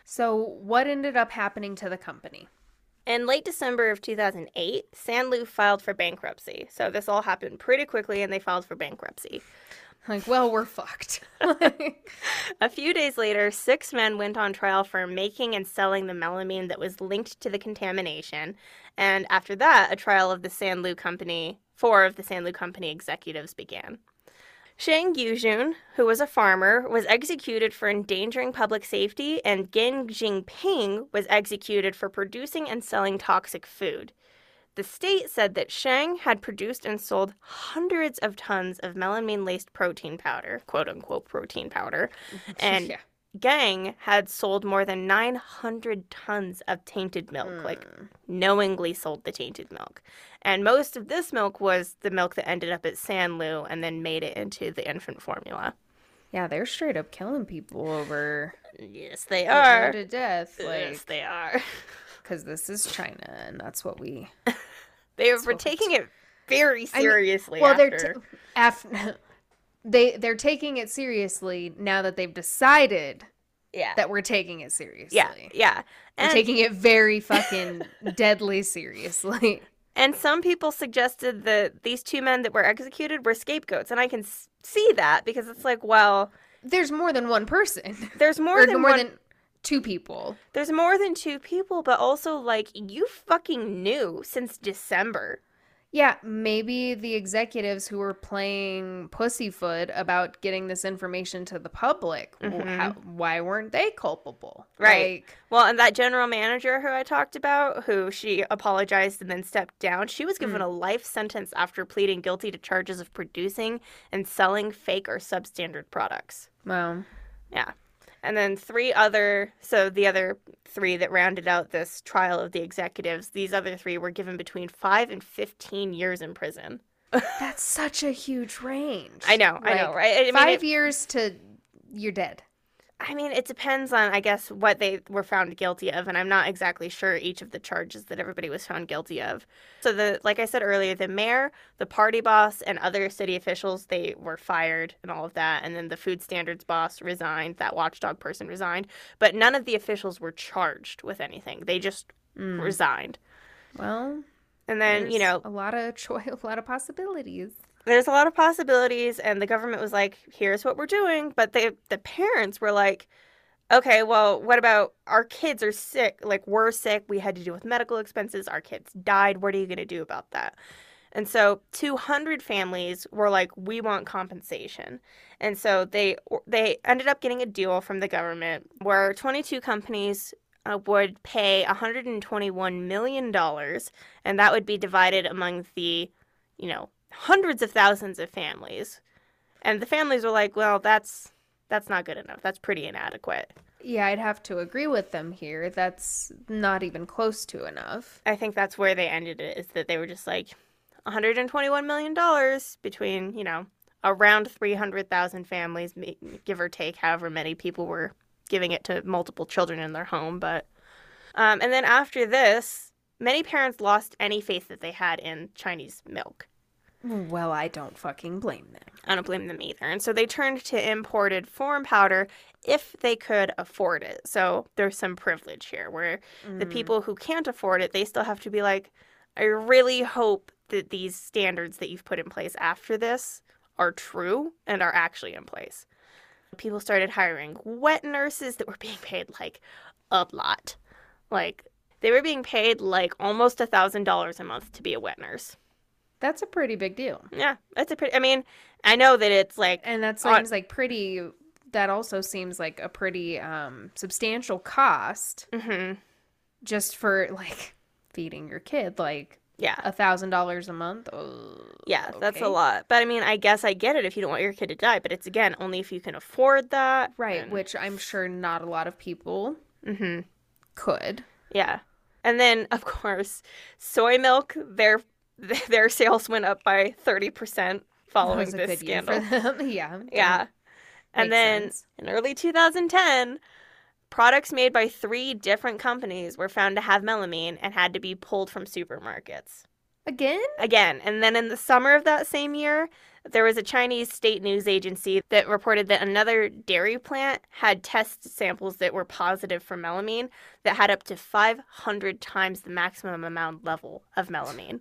So what ended up happening to the company? In late December of 2008, Sanlu filed for bankruptcy. So this all happened pretty quickly, and they filed for bankruptcy. Like, well, we're fucked. A few days later, 6 men went on trial for making and selling the melamine that was linked to the contamination. And after that, a trial of the Sanlu Company, 4 of the Sanlu Company executives began. Shang Yuzhun, who was a farmer, was executed for endangering public safety, and Geng Jingping was executed for producing and selling toxic food. The state said that Shang had produced and sold hundreds of tons of melamine-laced protein powder, quote-unquote protein powder, and Geng had sold more than 900 tons of tainted milk, knowingly sold the tainted milk. And most of this milk was the milk that ended up at Sanlu and then made it into the infant formula. Yeah, they're straight up killing people over... Yes, they are. To death. Like, yes, they are. Because this is China, and that's what we... They were taking it very seriously. They're taking it seriously now that they've decided that we're taking it seriously. Yeah. And we're taking it very fucking deadly seriously. And some people suggested that these 2 men that were executed were scapegoats. And I can see that, because it's like, well... There's more than one person. There's more than one... Than 2 people. There's more than 2 people, but also, like, you fucking knew since December. Yeah, maybe the executives who were playing pussyfoot about getting this information to the public, why weren't they culpable? Right. Like, well, and that general manager who I talked about, who she apologized and then stepped down, she was given a life sentence after pleading guilty to charges of producing and selling fake or substandard products. Wow. Yeah. And then 3 other, so the other 3 that rounded out this trial of the executives, these other 3 were given between 5 and 15 years in prison. That's such a huge range. I know, right? I mean, 5 years to you're dead. I mean, it depends on, I guess, what they were found guilty of, and I'm not exactly sure each of the charges that everybody was found guilty of. So, like I said earlier, the mayor, the party boss, and other city officials, they were fired and all of that, and then the food standards boss resigned, that watchdog person resigned, but none of the officials were charged with anything. They just resigned. Well, and then, a lot of possibilities. There's a lot of possibilities, and the government was like, here's what we're doing. But the parents were like, okay, well, what about our kids are sick? Like, we're sick. We had to deal with medical expenses. Our kids died. What are you going to do about that? And so 200 families were like, we want compensation. And so they ended up getting a deal from the government where 22 companies would pay $121 million, and that would be divided among the, you know, hundreds of thousands of families. And the families were like, well, that's not good enough. That's pretty inadequate. Yeah, I'd have to agree with them here. That's not even close to enough. I think that's where they ended it, is that they were just like, $121 million between, you know, around 300,000 families, give or take however many people were giving it to multiple children in their home. But and then after this, many parents lost any faith that they had in Chinese milk. Well, I don't fucking blame them. I don't blame them either. And so they turned to imported foreign powder if they could afford it. So there's some privilege here where the people who can't afford it, they still have to be like, I really hope that these standards that you've put in place after this are true and are actually in place. People started hiring wet nurses that were being paid, like, a lot. Like, they were being paid, like, almost $1,000 a month to be a wet nurse. That's a pretty big deal. Yeah, that's a pretty, I mean, I know that it's, like. And that seems, like, pretty, that also seems like a pretty substantial cost. Mm-hmm. Just for, like, feeding your kid, like. Yeah. $1,000 a month? Oh, yeah, okay. That's a lot. But, I mean, I guess I get it if you don't want your kid to die. But it's, again, only if you can afford that. Right, and which I'm sure not a lot of people could. Yeah. And then, of course, soy milk, their sales went up by 30% following this scandal. Yeah. Yeah. And then in early 2010... products made by 3 different companies were found to have melamine and had to be pulled from supermarkets. Again? Again. And then in the summer of that same year, there was a Chinese state news agency that reported that another dairy plant had test samples that were positive for melamine that had up to 500 times the maximum amount level of melamine.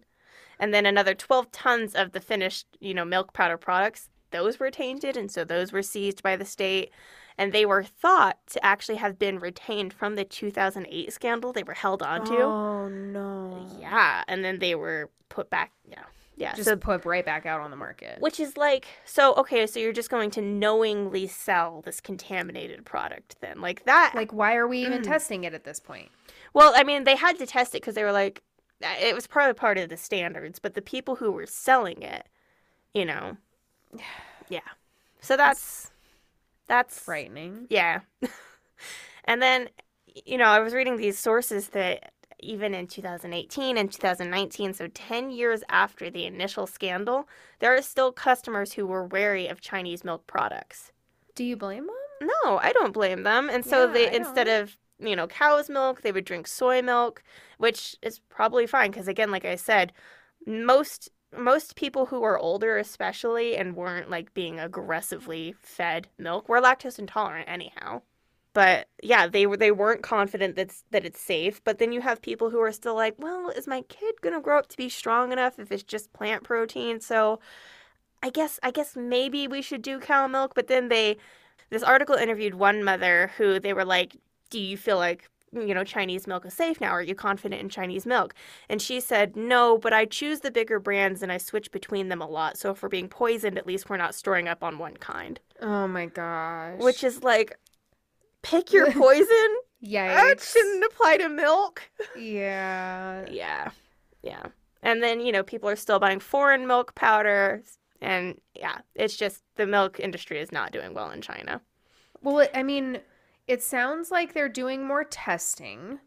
And then another 12 tons of the finished, you know, milk powder products, those were tainted, and so those were seized by the state. And they were thought to actually have been retained from the 2008 scandal they were held onto. Oh, no. Yeah. And then they were put back. Yeah. Yeah. Just put right back out on the market. Which is like, so, okay, so you're just going to knowingly sell this contaminated product then. Like that. Like, why are we even testing it at this point? Well, I mean, they had to test it because they were like, it was probably part of the standards. But the people who were selling it, you know. Yeah. So That's frightening. Yeah. And then, you know, I was reading these sources that even in 2018 and 2019, so 10 years after the initial scandal, there are still customers who were wary of Chinese milk products. Do you blame them? No, I don't blame them. And so instead of, you know, cow's milk, they would drink soy milk, which is probably fine because, again, like I said, most people who are older, especially, and weren't, like, being aggressively fed milk were lactose intolerant anyhow. But, yeah, they weren't confident that it's safe. But then you have people who are still like, well, is my kid going to grow up to be strong enough if it's just plant protein? So I guess maybe we should do cow milk. But then this article interviewed one mother who they were like, do you feel like, you know, Chinese milk is safe now? Are you confident in Chinese milk? And she said, no, but I choose the bigger brands and I switch between them a lot. So if we're being poisoned, at least we're not storing up on one kind. Oh, my gosh. Which is like, pick your poison? Yikes. That shouldn't apply to milk. Yeah. Yeah. Yeah. And then, you know, people are still buying foreign milk powder. And, yeah, it's just the milk industry is not doing well in China. Well, I mean, it sounds like they're doing more testing,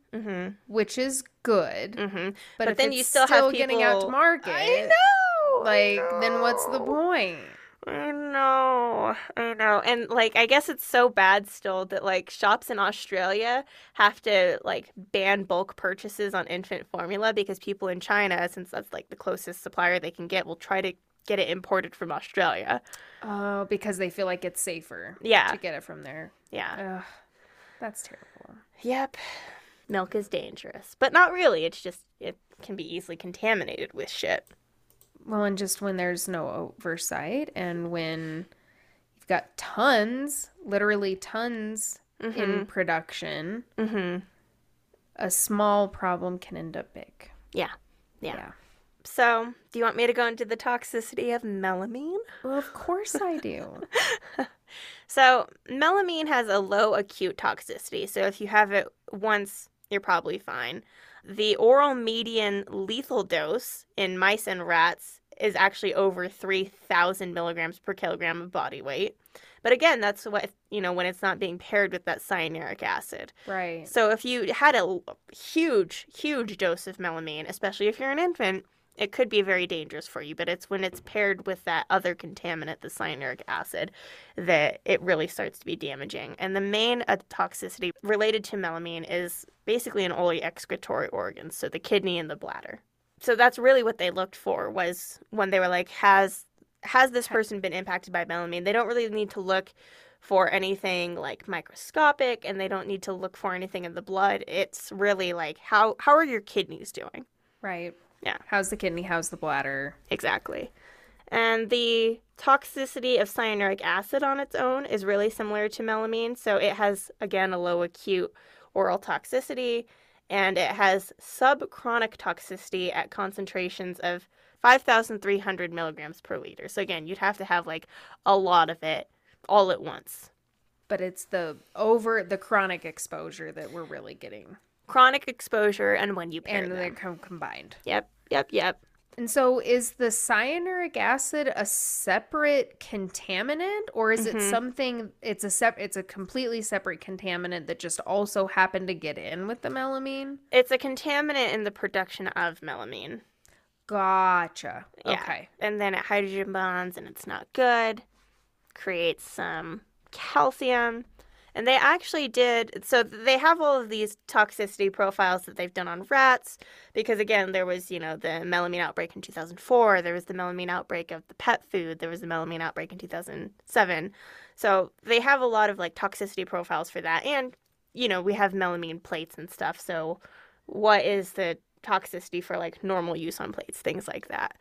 which is good. Mm-hmm. But then you still have people getting out to market. I know. Like, I know. Then what's the point? I know. I know. And, like, I guess it's so bad still that, like, shops in Australia have to, like, ban bulk purchases on infant formula because people in China, since that's, like, the closest supplier they can get, will try to get it imported from Australia. Oh, because they feel like it's safer. Yeah. To get it from there. Yeah. Ugh. That's terrible. Yep. Milk is dangerous. But not really. It's just, it can be easily contaminated with shit. Well, and just when there's no oversight and when you've got tons, literally tons in production, a small problem can end up big. Yeah. So, do you want me to go into the toxicity of melamine? Well, of course I do. So, melamine has a low acute toxicity. So, if you have it once, you're probably fine. The oral median lethal dose in mice and rats is actually over 3,000 milligrams per kilogram of body weight. But again, that's what, you know, when it's not being paired with that cyanuric acid. Right. So if you had a huge, huge dose of melamine, especially if you're an infant, it could be very dangerous for you. But it's when it's paired with that other contaminant, the cyanuric acid, that it really starts to be damaging. And the main toxicity related to melamine is basically in all the excretory organs, so the kidney and the bladder. So that's really what they looked for, was when they were like, has this person been impacted by melamine? They don't really need to look for anything like microscopic, and they don't need to look for anything in the blood. It's really like, how are your kidneys doing? Right. Yeah. How's the kidney? How's the bladder? Exactly. And the toxicity of cyanuric acid on its own is really similar to melamine. So it has, again, a low acute oral toxicity, and it has subchronic toxicity at concentrations of 5,300 milligrams per liter. So again, you'd have to have like a lot of it all at once. But it's the chronic exposure that we're really getting. Chronic exposure and when you pair them. And they're combined. Yep. And so is the cyanuric acid a separate contaminant, or is it something, it's a completely separate contaminant that just also happened to get in with the melamine? It's a contaminant in the production of melamine. Gotcha. Yeah. Okay. And then it hydrogen bonds and it's not good. Creates some calcium. And they actually did, so they have all of these toxicity profiles that they've done on rats because, again, there was, you know, the melamine outbreak in 2004. There was the melamine outbreak of the pet food. There was the melamine outbreak in 2007. So they have a lot of, like, toxicity profiles for that. And, you know, we have melamine plates and stuff. So what is the toxicity for like normal use on plates, things like that.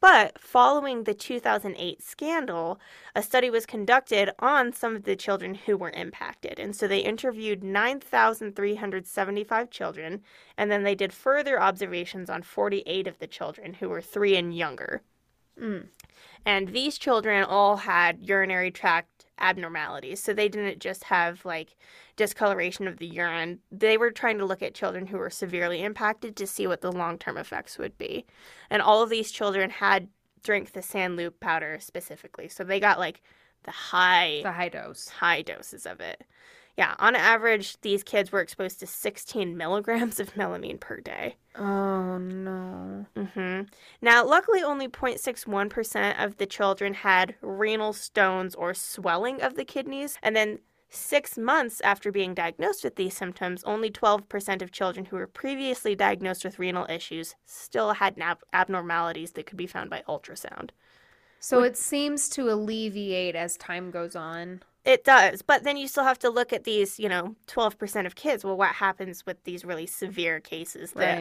But following the 2008 scandal, a study was conducted on some of the children who were impacted. And so they interviewed 9,375 children, and then they did further observations on 48 of the children who were 3 and younger. And these children all had urinary tract abnormalities. So they didn't just have like discoloration of the urine. They were trying to look at children who were severely impacted to see what the long-term effects would be. And all of these children had drank the Sanlu powder specifically. So they got like the high doses of it. Yeah. On average, these kids were exposed to 16 milligrams of melamine per day. Oh, no. Now, luckily, only 0.61% of the children had renal stones or swelling of the kidneys. And then 6 months after being diagnosed with these symptoms, only 12% of children who were previously diagnosed with renal issues still had abnormalities that could be found by ultrasound. So it seems to alleviate as time goes on. It does, but then you still have to look at these, you know, 12% of kids. Well, what happens with these really severe cases that,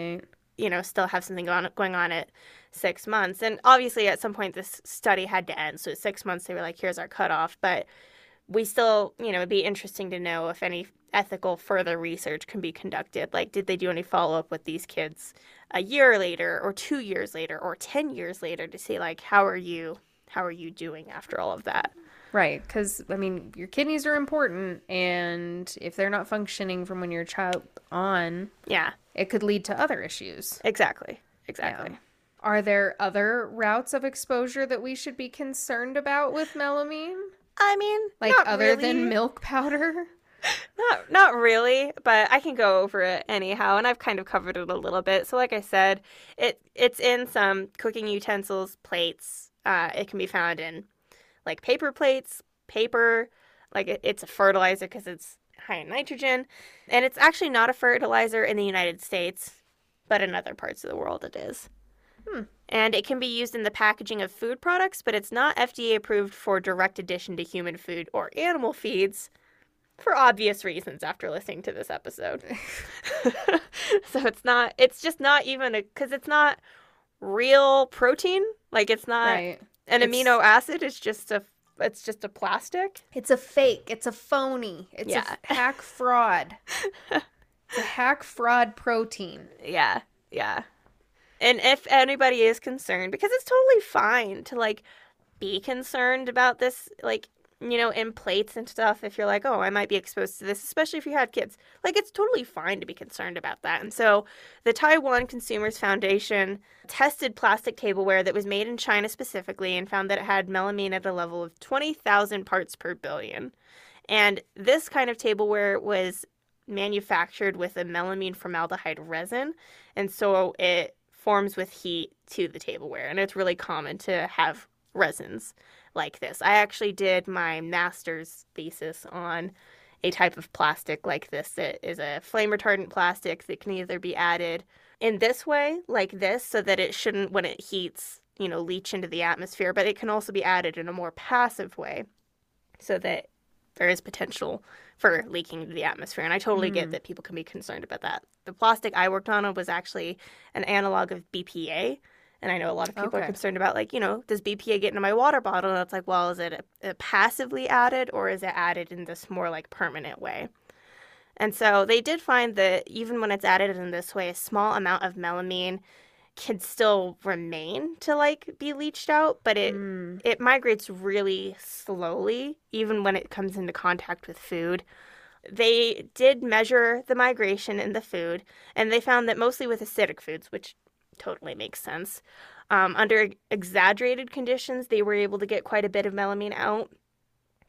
you know, still have something going on at 6 months? And obviously at some point this study had to end. So at 6 months they were like, here's our cutoff. But we still, you know, it'd be interesting to know if any ethical further research can be conducted. Like, did they do any follow-up with these kids a year later or 2 years later or 10 years later to see, like, how are you doing after all of that? Right, because, I mean, your kidneys are important, and if they're not functioning from when you're a child on, it could lead to other issues. Exactly. Yeah. Are there other routes of exposure that we should be concerned about with melamine? I mean, like, not other really. Than milk powder? Not really, but I can go over it anyhow, and I've kind of covered it a little bit. So, like I said, it's in some cooking utensils, plates. It can be found in like paper plates, paper, like it's a fertilizer because it's high in nitrogen. And it's actually not a fertilizer in the United States, but in other parts of the world it is. And it can be used in the packaging of food products, but it's not FDA approved for direct addition to human food or animal feeds for obvious reasons after listening to this episode. So it's just not even because it's not real protein. Like, it's not an amino acid. It's just a plastic. It's a fake. It's a phony. It's a hack fraud. It's a hack fraud protein. Yeah. Yeah. And if anybody is concerned, because it's totally fine to, like, be concerned about this, like, you know, in plates and stuff, if you're like, oh, I might be exposed to this, especially if you had kids. Like, it's totally fine to be concerned about that. And so the Taiwan Consumers Foundation tested plastic tableware that was made in China specifically and found that it had melamine at a level of 20,000 parts per billion. And this kind of tableware was manufactured with a melamine formaldehyde resin. And so it forms with heat to the tableware. And it's really common to have resins like this. I actually did my master's thesis on a type of plastic like this. It is a flame retardant plastic that can either be added in this way, like this, so that it shouldn't, when it heats, you know, leach into the atmosphere, but it can also be added in a more passive way so that there is potential for leaking into the atmosphere. And I totally get that people can be concerned about that. The plastic I worked on was actually an analog of BPA. And I know a lot of people are concerned about, like, you know, does BPA get into my water bottle? And it's like, well, is it a passively added, or is it added in this more, like, permanent way? And so they did find that even when it's added in this way, a small amount of melamine can still remain to, like, be leached out. But it migrates really slowly, even when it comes into contact with food. They did measure the migration in the food, and they found that mostly with acidic foods, which totally makes sense. Under exaggerated conditions, they were able to get quite a bit of melamine out.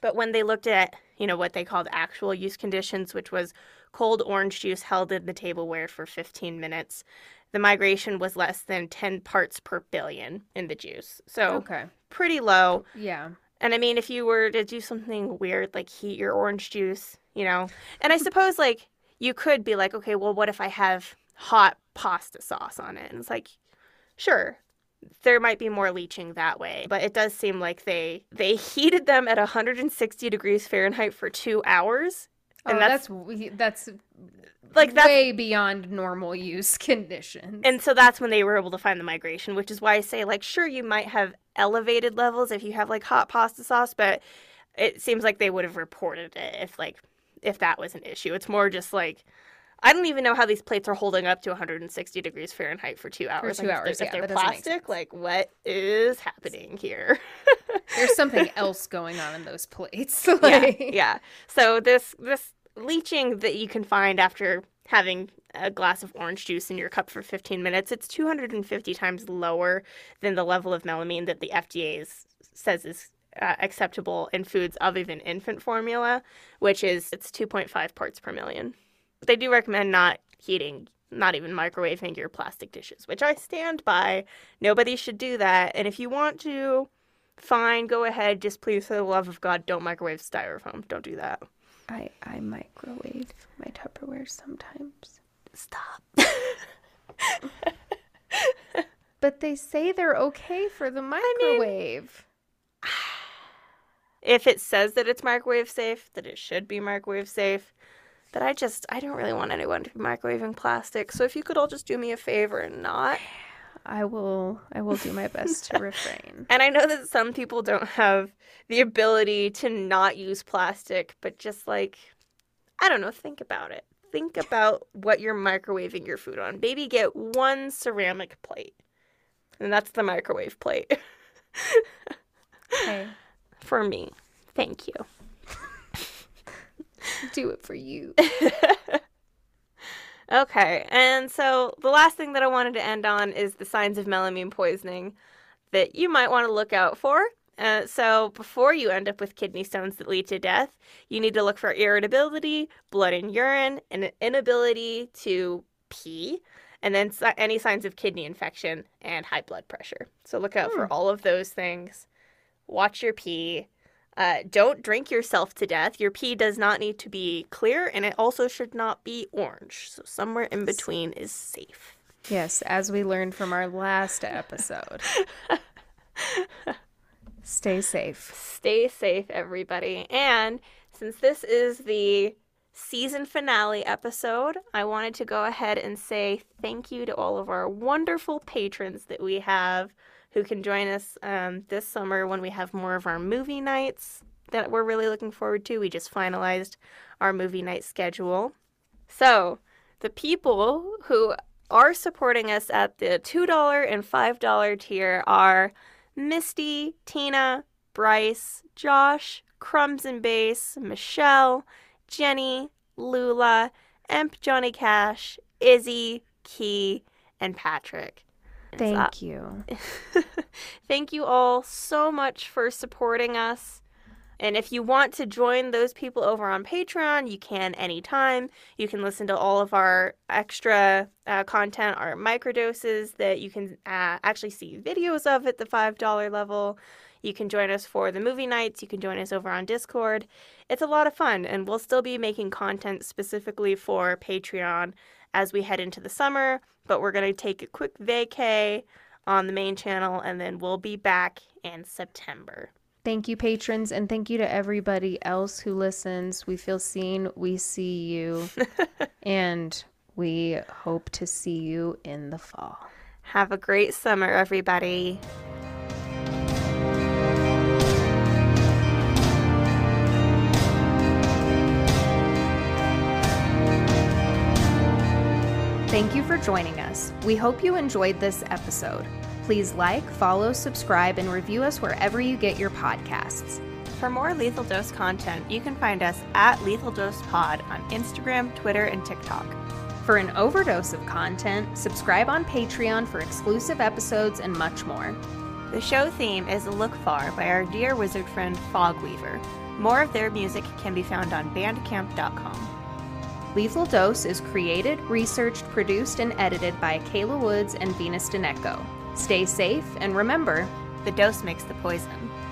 But when they looked at, you know, what they called actual use conditions, which was cold orange juice held in the tableware for 15 minutes, the migration was less than 10 parts per billion in the juice. So pretty low. Yeah. And I mean, if you were to do something weird, like heat your orange juice, you know, and I suppose, like, you could be like, okay, well, what if I have hot pasta sauce on it? And it's like, sure, there might be more leaching that way, but it does seem like they heated them at 160 degrees Fahrenheit for 2 hours, and that's way beyond normal use conditions. And so that's when they were able to find the migration, which is why I say, like, sure, you might have elevated levels if you have, like, hot pasta sauce, but it seems like they would have reported it if that was an issue. It's more just like, I don't even know how these plates are holding up to 160 degrees Fahrenheit for 2 hours. If they're plastic, like, what is happening here? There's something else going on in those plates. Like... Yeah. So this leaching that you can find after having a glass of orange juice in your cup for 15 minutes, it's 250 times lower than the level of melamine that the FDA says is acceptable in foods other than infant formula, which is 2.5 parts per million. They do recommend not heating, not even microwaving your plastic dishes, which I stand by. Nobody should do that. And if you want to, fine, go ahead. Just please, for the love of God, don't microwave styrofoam. Don't do that. I microwave my Tupperware sometimes. Stop. But they say they're okay for the microwave. I mean, if it says that it's microwave safe, that it should be microwave safe. But I don't really want anyone to be microwaving plastic. So if you could all just do me a favor and not. I will do my best to refrain. And I know that some people don't have the ability to not use plastic, but just, like, I don't know, think about it. Think about what you're microwaving your food on. Maybe get one ceramic plate. And that's the microwave plate. Okay. For me. Thank you. Do it for you. Okay, and so the last thing that I wanted to end on is the signs of melamine poisoning that you might want to look out for. So before you end up with kidney stones that lead to death, you need to look for irritability, blood in urine, and an inability to pee, and then any signs of kidney infection and high blood pressure. So look out for all of those things. Watch your pee. Don't drink yourself to death. Your pee does not need to be clear, and it also should not be orange. So somewhere in between is safe. Yes, as we learned from our last episode. Stay safe. Stay safe, everybody. And since this is the season finale episode, I wanted to go ahead and say thank you to all of our wonderful patrons that we have who can join us this summer when we have more of our movie nights that we're really looking forward to. We just finalized our movie night schedule. So the people who are supporting us at the $2 and $5 tier are Misty, Tina, Bryce, Josh, Crumbs and Bass, Michelle, Jenny, Lula, Emp Johnny Cash, Izzy, Key, and Patrick. Thank you. Thank you all so much for supporting us. And if you want to join those people over on Patreon, you can anytime. You can listen to all of our extra content, our microdoses that you can actually see videos of at the $5 level. You can join us for the movie nights. You can join us over on Discord. It's a lot of fun, and we'll still be making content specifically for Patreon as we head into the summer, but we're going to take a quick vacay on the main channel, and then we'll be back in September. Thank you, patrons, and thank you to everybody else who listens. We feel seen, we see you, and we hope to see you in the fall. Have a great summer, everybody. Thank you for joining us. We hope you enjoyed this episode. Please like, follow, subscribe, and review us wherever you get your podcasts. For more Lethal Dose content, you can find us at Lethal Dose Pod on Instagram, Twitter, and TikTok. For an overdose of content, subscribe on Patreon for exclusive episodes and much more. The show theme is Look Far by our dear wizard friend Fogweaver. More of their music can be found on bandcamp.com. Lethal Dose is created, researched, produced, and edited by Kayla Woods and Venus Deneco. Stay safe, and remember, the dose makes the poison.